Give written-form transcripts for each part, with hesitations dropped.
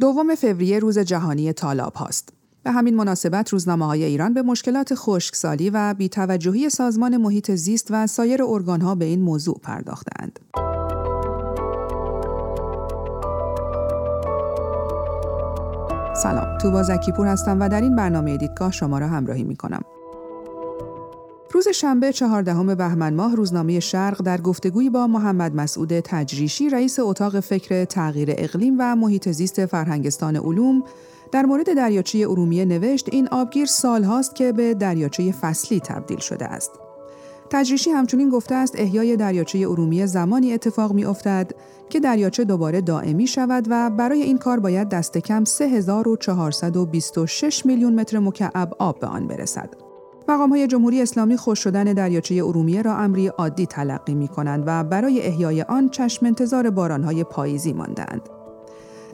2 فوریه روز جهانی تالاب هاست. به همین مناسبت روزنامه‌های ایران به مشکلات خشکسالی و بی‌توجهی سازمان محیط زیست و سایر ارگان‌ها به این موضوع پرداختند. سلام، توبازکیپور هستم و در این برنامه دیدگاه شما را همراهی می‌کنم. روز شنبه 14 بهمن ماه روزنامه شرق در گفتگویی با محمد مسعود تجریشی رئیس اتاق فکر تغییر اقلیم و محیط زیست فرهنگستان علوم در مورد دریاچه ارومیه نوشت این آبگیر سال‌هاست که به دریاچه فصلی تبدیل شده است. تجریشی همچنین گفته است احیای دریاچه ارومیه زمانی اتفاق می‌افتد که دریاچه دوباره دائمی شود و برای این کار باید دست کم 3426 میلیون متر مکعب آب به آن برسد. مقام‌های جمهوری اسلامی خشک شدن دریاچه ارومیه را امری عادی تلقی می‌کنند و برای احیای آن چشم انتظار باران‌های پاییزی مانده‌اند.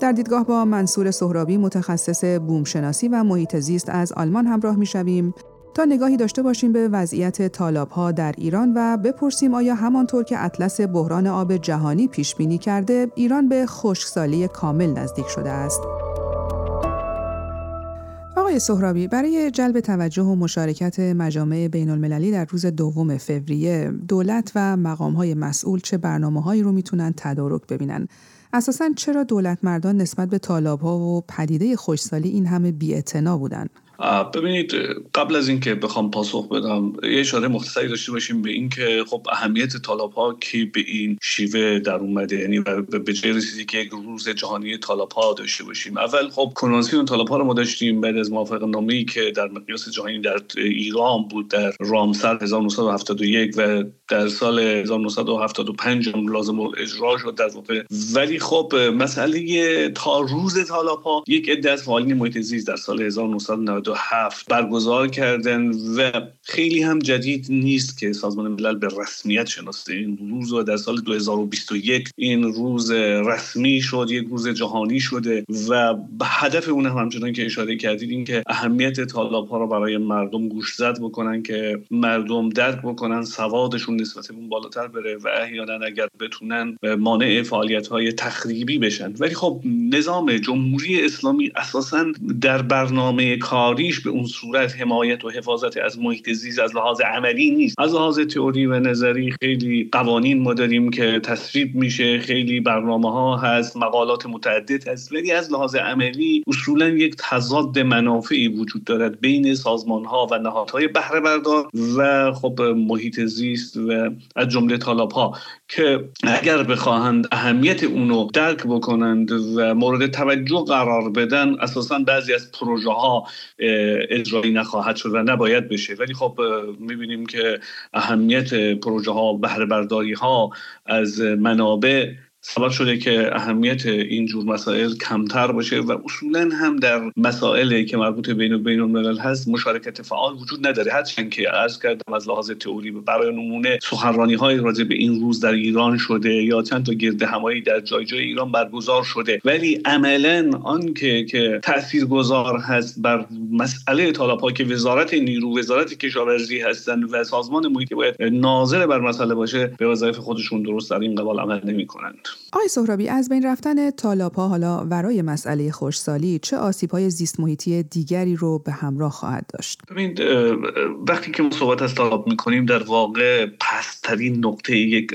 در دیدگاه با منصور سهرابی متخصص بومشناسی و محیط زیست از آلمان همراه می‌شویم تا نگاهی داشته باشیم به وضعیت تالاب‌ها در ایران و بپرسیم آیا همانطور که اطلس بحران آب جهانی پیش‌بینی کرده ایران به خشکسالی کامل نزدیک شده است. آقای سهرابی، برای جلب توجه و مشارکت مجامع بین‌المللی در روز 2 فوریه دولت و مقام‌های مسئول چه برنامه‌هایی رو میتونن تدارک ببینن؟ اساساً چرا دولت مردان نسبت به تالاب‌ها و پدیده خشکسالی این همه بی‌اعتنا بودن؟ ببینید، قبل از اینکه بخوام پاسخ بدم یه اشاره مختصری داشته باشیم به این که خب اهمیت تالاب‌ها کی به این شیوه در اومده، یعنی به جای رسیدی که یک روز جهانی تالاب‌ها داشته باشیم. اول خب کنوانسیون تالاب‌ها رو ما داشتیم بعد از موافقت‌نامه‌ای که در مقیاس جهانی در ایران بود در رامسر 1971 و در سال 1975 لازم اجرا شد در واقع. ولی خب مسئله تا روز تالاب‌ها یک عده از فعالین محیط زیست در سال 1997 برگزار کردن و خیلی هم جدید نیست که سازمان ملل به رسمیت شناسه این روز و در سال 2021 این روز رسمی شد، یک روز جهانی شده و به هدف اون همچنان که اشاره کردید این که اهمیت تالاب‌ها را برای مردم گوشزد بکنن که مردم درک بکنن، سوادشون نسبت به اون بالاتر بره و احیانا اگر بتونن مانع فعالیت‌های تخریبی بشن. ولی خب نظام جمهوری اسلامی اساساً در برنامه کاریش به اون صورت حمایت و حفاظت از محیط زیست از لحاظ عملی نیست. از لحاظ تئوری و نظری خیلی قوانین ما داریم که تصویب میشه، خیلی برنامه‌ها هست، مقالات متعدد هست، ولی از لحاظ عملی اصولا یک تضاد منافعی وجود دارد بین سازمان‌ها و نهادهای بهره بردار و خب محیط زیست و از جمله تالاب‌ها که اگر بخواهند اهمیت اونو درک بکنند و مورد توجه قرار بدن اساساً بعضی از پروژه‌ها اجرایی نخواهد شد و نباید بشه. ولی خب می‌بینیم که اهمیت پروژه‌ها، بهره‌برداری‌ها از منابع سبب شده که اهمیت این جور مسائل کمتر باشه و اصولاً هم در مسائلی که مربوط به بین‌الملل هست مشارکت فعال وجود نداره. هرچند که عرض کردم از لحاظ تئوری برای نمونه سخنرانی‌های راجع به این روز در ایران شده یا چند تا گردهمایی در جای جای ایران برگزار شده، ولی عملاً آن که تاثیرگذار هست بر مسئله تالاب‌ها که وزارت نیرو، وزارت کشاورزی هستن و سازمان محیط باید ناظر بر مسئله باشه، به وظایف خودشون درست در این قبال عمل نمی‌کنند. آقای سهرابی، از بین رفتن تالاب‌ها حالا ورای مسئله خشکسالی چه آسیب‌های زیست محیطی دیگری رو به همراه خواهد داشت؟ ببینید، وقتی که ما صحبت از تالاب می‌کنیم در واقع پست‌ترین نقطه یک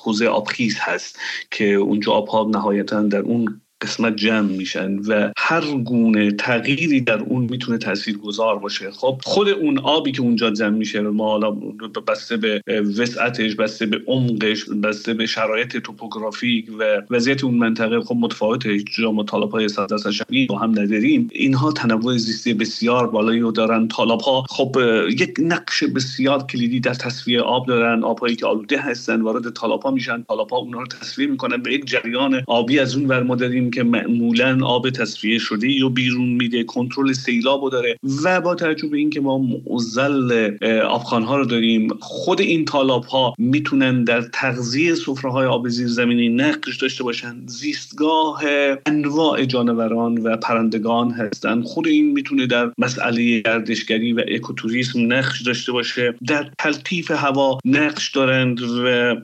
حوزه آبخیز هست که اونجا آب‌ها نهایتاً در اون قسمت جمع میشن و هر گونه تغییری در اون میتونه تاثیرگذار باشه. خب خود اون آبی که اونجا جمع میشه ما حالا بسته به وسعتش، بسته به عمقش، بسته به شرایط توپوگرافیک و وضعیت اون منطقه خب متفاوته. جام تالاب‌های سردست شبیه با هم نداریم. اینها تنوع زیستی بسیار بالایی رو دارن. تالاب‌ها خب یک نقش بسیار کلیدی در تصفیه آب دارن. آب‌هایی که آلوده هستن وارد تالاب‌ها میشن، تالاب‌ها اونها رو تصفیه میکنن. به یک جریان آبی از اون ور ما داریم که معمولاً آب تصفیه تهویه شده یا بیرون میده، کنترل سیلابو داره و با توجه به اینکه ما معضل آبخوان‌ها رو داریم، خود این تالاب‌ها میتونن در تغذیه سفره‌های آب زیرزمینی نقش داشته باشن، زیستگاه انواع جانوران و پرندگان هستن، خود این میتونه در مسئله گردشگری و اکوتوریسم نقش داشته باشه، در تلطیف هوا نقش دارند و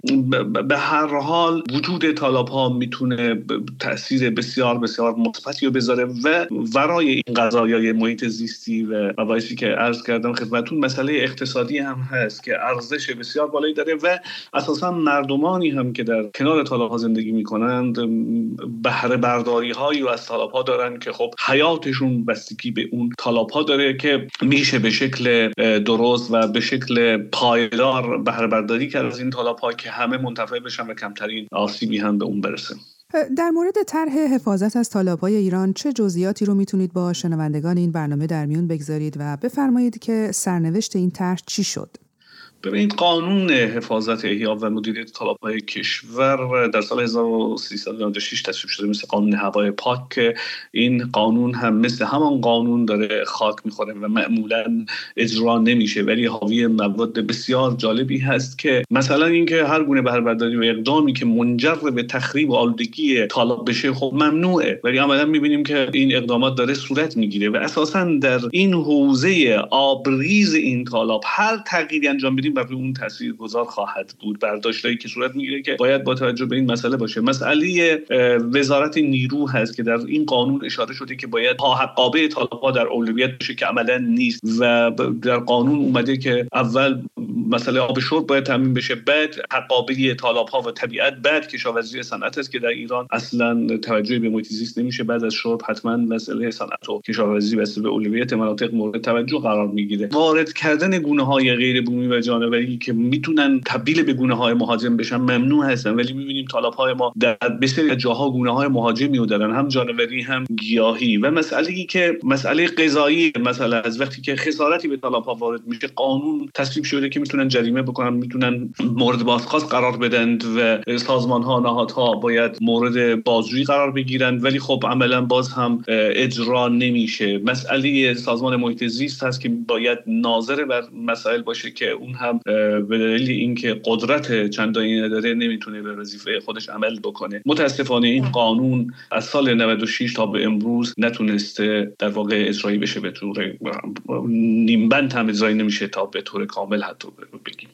به هر حال وجود تالاب‌ها میتونه تأثیر بسیار بسیار مثبتی بذاره و ورای این قضایای محیط زیستی و مباحثی که عرض کردم خدمتتون مسئله اقتصادی هم هست که ارزش بسیار بالایی داره و اساساً مردمانی هم که در کنار تالاب‌ها زندگی می‌کنند بهره برداری‌هایی از تالاب‌ها دارن که خب حیاتشون بستگی به اون تالاب‌ها داره که میشه به شکل درست و به شکل پایدار بهره برداری کرد از این تالاب‌ها که همه منتفع بشن و کمترین آسیبی هم به اون برسه. در مورد طرح حفاظت از تالاب‌های ایران چه جزئیاتی رو میتونید با شنوندگان این برنامه در میون بگذارید و بفرمایید که سرنوشت این طرح چی شد؟ ببینید، قانون حفاظت احیا و مدیریت تالاب‌های کشور در سال 1396 تصویب شده مثل قانون هوای پاک. این قانون هم مثل همان قانون داره خاک می‌خوره و معمولاً اجرا نمیشه، ولی حاوی مواد بسیار جالبی هست که مثلا اینکه هر گونه بهره‌برداری و اقدامی که منجر به تخریب و آلودگی تالاب بشه خب ممنوعه، ولی عملاً می‌بینیم که این اقدامات داره صورت می‌گیره و اساساً در این حوزه آبریز این تالاب هر تغییری انجام بدیم بر اون تاثیر گذار خواهد بود. برداشتایی که صورت میگیره که باید با توجه به این مسئله باشه. مسئله وزارت نیرو هست که در این قانون اشاره شده که باید قابه تالاب‌ها در اولویت باشه که عملا نیست و در قانون اومده که اول مسئله آب شرب باید تامین بشه، بعد حقابه تالاب‌ها و طبیعت، بعد کشاورزی صنعت است که در ایران اصلا توجه به محیط زیست نمیشه، بعد از شرب حتما مسئله صنعت و کشاورزی بس به اولویت مناطق مورد توجه قرار میگیره. وارد کردن گونه‌های غیر بومی و جانوری که میتونن تبدیل به گونه‌های مهاجم بشن ممنوع هستن، ولی میبینیم تالاب‌های ما در بسیاری از جاها گونه‌های مهاجمی رو دارن، هم جانوری هم گیاهی. و مسئله‌ای که مسئله قضایی، مثلا از وقتی که خسارتی به تالاب‌ها وارد میشه قانون تصویب شده که میتونن جریمه بکنن، میتونن مورد بازخواست قرار بدن و سازمان‌ها نهادها باید مورد بازجویی قرار بگیرن، ولی خب عملاً باز هم اجرا نمیشه. مسئله سازمان محیط زیست هست که باید ناظر بر مسائل باشه که اون هم به دلیل اینکه قدرت چندانی نداره نمیتونه به وظیفه خودش عمل بکنه. متاسفانه این قانون از سال 96 تا به امروز نتونسته در واقع اجرایی بشه، به طور نیمبند هم اجرایی نمیشه تا به طور کامل حتی بگیم.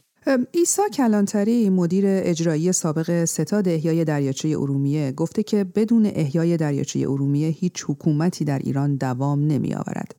عیسی کلانتری مدیر اجرایی سابق ستاد احیای دریاچه ارومیه گفته که بدون احیای دریاچه ارومیه هیچ حکومتی در ایران دوام نمیآورد.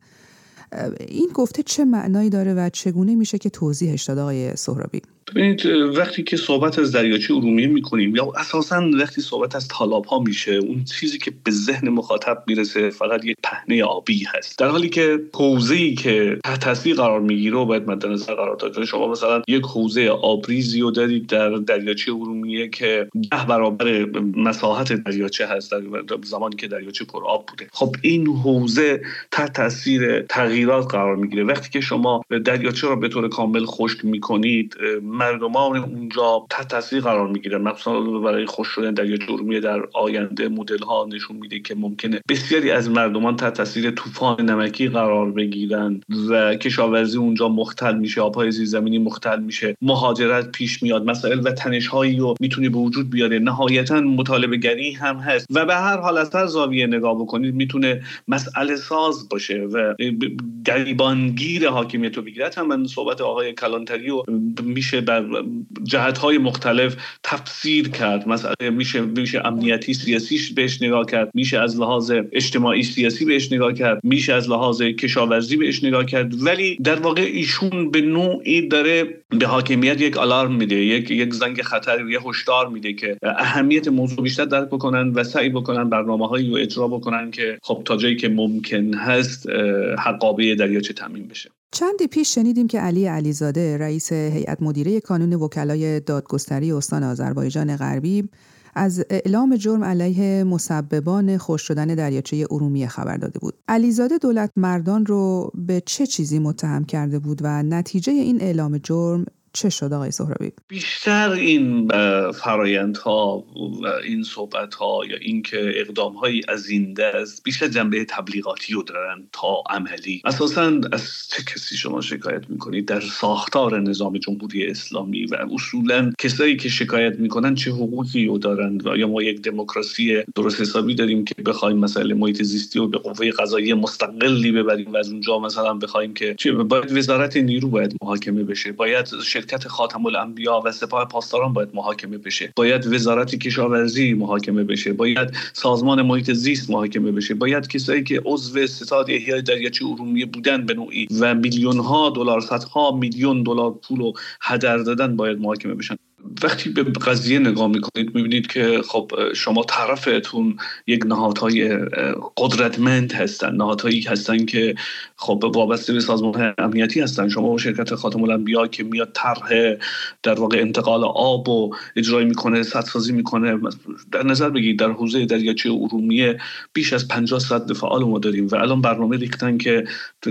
این گفته چه معنایی داره و چگونه میشه که توضیحش داد آقای سهرابی؟ ببینید، وقتی که صحبت از دریاچه ارومیه میکنیم یا اساساً وقتی صحبت از تالاب‌ها میشه، اون چیزی که به ذهن مخاطب میرسه فقط یک پهنه آبی هست، در حالی که حوزه‌ای که تحت تاثیر قرار میگیره و باید مد نظر قرار داد. شما مثلا یک حوزه آبریزی رو دارید در دریاچه ارومیه که 10 برابر مساحت دریاچه هست در زمانی که دریاچه پر آب بوده. خب این حوزه تحت تاثیر تغییرات قرار میگیره. وقتی که شما دریاچه رو به طور کامل خشک میکنید، مردمان اونجا تحت تاثیر قرار میگیرن. مثلا برای خشک شدن دریاچه ارومیه در آینده مدل ها نشون میده که ممکنه بسیاری از مردمان تحت تاثیر طوفان نمکی قرار بگیرن و کشاورزی اونجا مختل میشه، آبهای زیرزمینی مختل میشه، مهاجرت پیش میاد، مسائل و تنش هایی رو میتونه به وجود بیاره. نهایتا مطالبه گری هم هست و به هر حال از هر زاویه نگاه بکنید میتونه مسئله ساز باشه و گریبانگیر حاکمیت و بیگرت هم. من صحبت آقای کلانتری رو میشه بر جهت‌های مختلف تفسیر کرد. مسئله میشه امنیتی سیاسیش بهش نگاه کرد، میشه از لحاظ اجتماعی سیاسی بهش نگاه کرد، میشه از لحاظ کشاورزی بهش نگاه کرد، ولی در واقع ایشون به نوعی داره به حاکمیت یک آلارم میده، یک زنگ خطر، یک هشدار میده که اهمیت موضوع بیشتر درک بکنن و سعی بکنن برنامه‌هایی رو اجرا بکنن که خب تا جایی که ممکن هست حقابه دریاچه تامین بشه. چندی پیش شنیدیم که علی علیزاده رئیس هیئت مدیره کانون وکلای دادگستری استان آذربایجان غربی از اعلام جرم علیه مسببان خشک شدن دریاچه ارومیه خبر داده بود. علیزاده دولت مردان رو به چه چیزی متهم کرده بود و نتیجه این اعلام جرم چه شد آقای سهرابی؟ بیشتر این فرایندها و این صحبتها یا اینکه اقدام‌های از این دست بیشتر جنبه تبلیغاتی رو دارن تا عملی. اساساً از چه کسی شما شکایت می‌کنید؟ در ساختار نظام جمهوری اسلامی و اصولاً کسایی که شکایت می‌کنن چه حقوقی رو دارن؟ یا ما یک دموکراسی درست حسابی داریم که بخوایم مسئله محیط زیستی رو به قوه قضاییه مستقلی ببریم و از اونجا مثلا بخوایم که چه باید وزارت نیرو باید محاکمه بشه، باید شرکت خاتم الانبیاء و سپاه پاسداران باید محاکمه بشه، باید وزارت کشاورزی محاکمه بشه، باید سازمان محیط زیست محاکمه بشه، باید کسایی که عضو ستاد احیای دریاچه ارومیه بودن به نوعی و میلیون‌ها دلار، صدها میلیون دلار پول رو هدر دادن باید محاکمه بشن. وقتی به قضیه نگاه میکنید میبینید که خب شما طرفتون یک نهادهای قدرتمند هستن، نهادهایی هستن که خب وابسته به سازمان امنیتی هستن. شما و شرکت خاتم الانبیاء که میاد طرح در واقع انتقال آب و اجرایی میکنه، سدسازی میکنه. در نظر بگیرید در حوزه دریاچه ارومیه بیش از 50 سد فعال ما داریم و الان برنامه ریختن که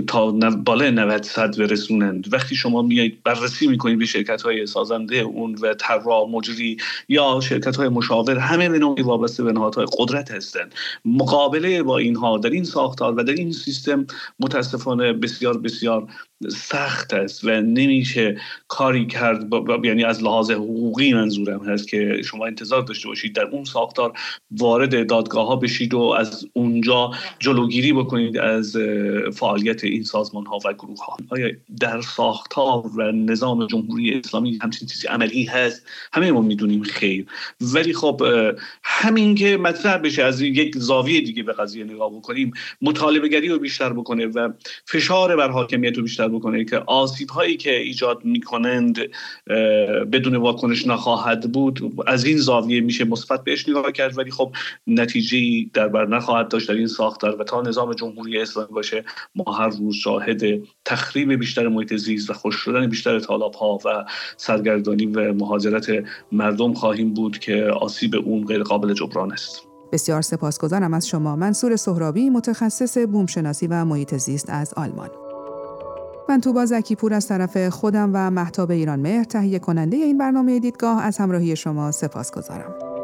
تا بالای 90 سد برسونند. وقتی شما میایید بررسی میکنید به شرکت‌های سازنده اون و طراح، مجری یا شرکت‌های مشاور، همه به نوعی وابسته به نهادهای قدرت هستند. مقابله با اینها در این ساختار و در این سیستم متاسفانه بسیار بسیار سخت است و نمیشه کاری کرد، یعنی از لحاظ حقوقی منظورم هست که شما انتظار داشته باشید در اون ساختار وارد دادگاه‌ها بشید و از اونجا جلوگیری بکنید از فعالیت این سازمان‌ها و گروه‌ها. آیا در ساختار و نظام جمهوری اسلامی همچین چیزی عملی هست؟ همه ما میدونیم خیر، ولی خب همین که مطرح بشه از یک زاویه دیگه به قضیه نگاه بکنیم، مطالبه گری رو بیشتر بکنه و فشار بر حاکمیت رو بیشتر بکنه که آسیب هایی که ایجاد میکنند بدون واکنش نخواهد بود. از این زاویه میشه مثبت بهش نگاه کرد، ولی خب نتیجه‌ای در بر نخواهد داشت در این ساختار و تا نظام جمهوری اسلامی باشه ما هر روز شاهد تخریب بیشتر محیط زیست و خشک شدن بیشتر تالاب‌ها و سرگردانی و مهاجرت مردم خواهیم بود که آسیب اون غیر قابل جبران است. بسیار سپاسگزارم از شما. منصور سهرابی، متخصص بومشناسی و محیط زیست از آلمان. من توبازکیپور از طرف خودم و محتاب ایران مهر، تهیه کننده این برنامه دیدگاه، از همراهی شما سپاسگزارم.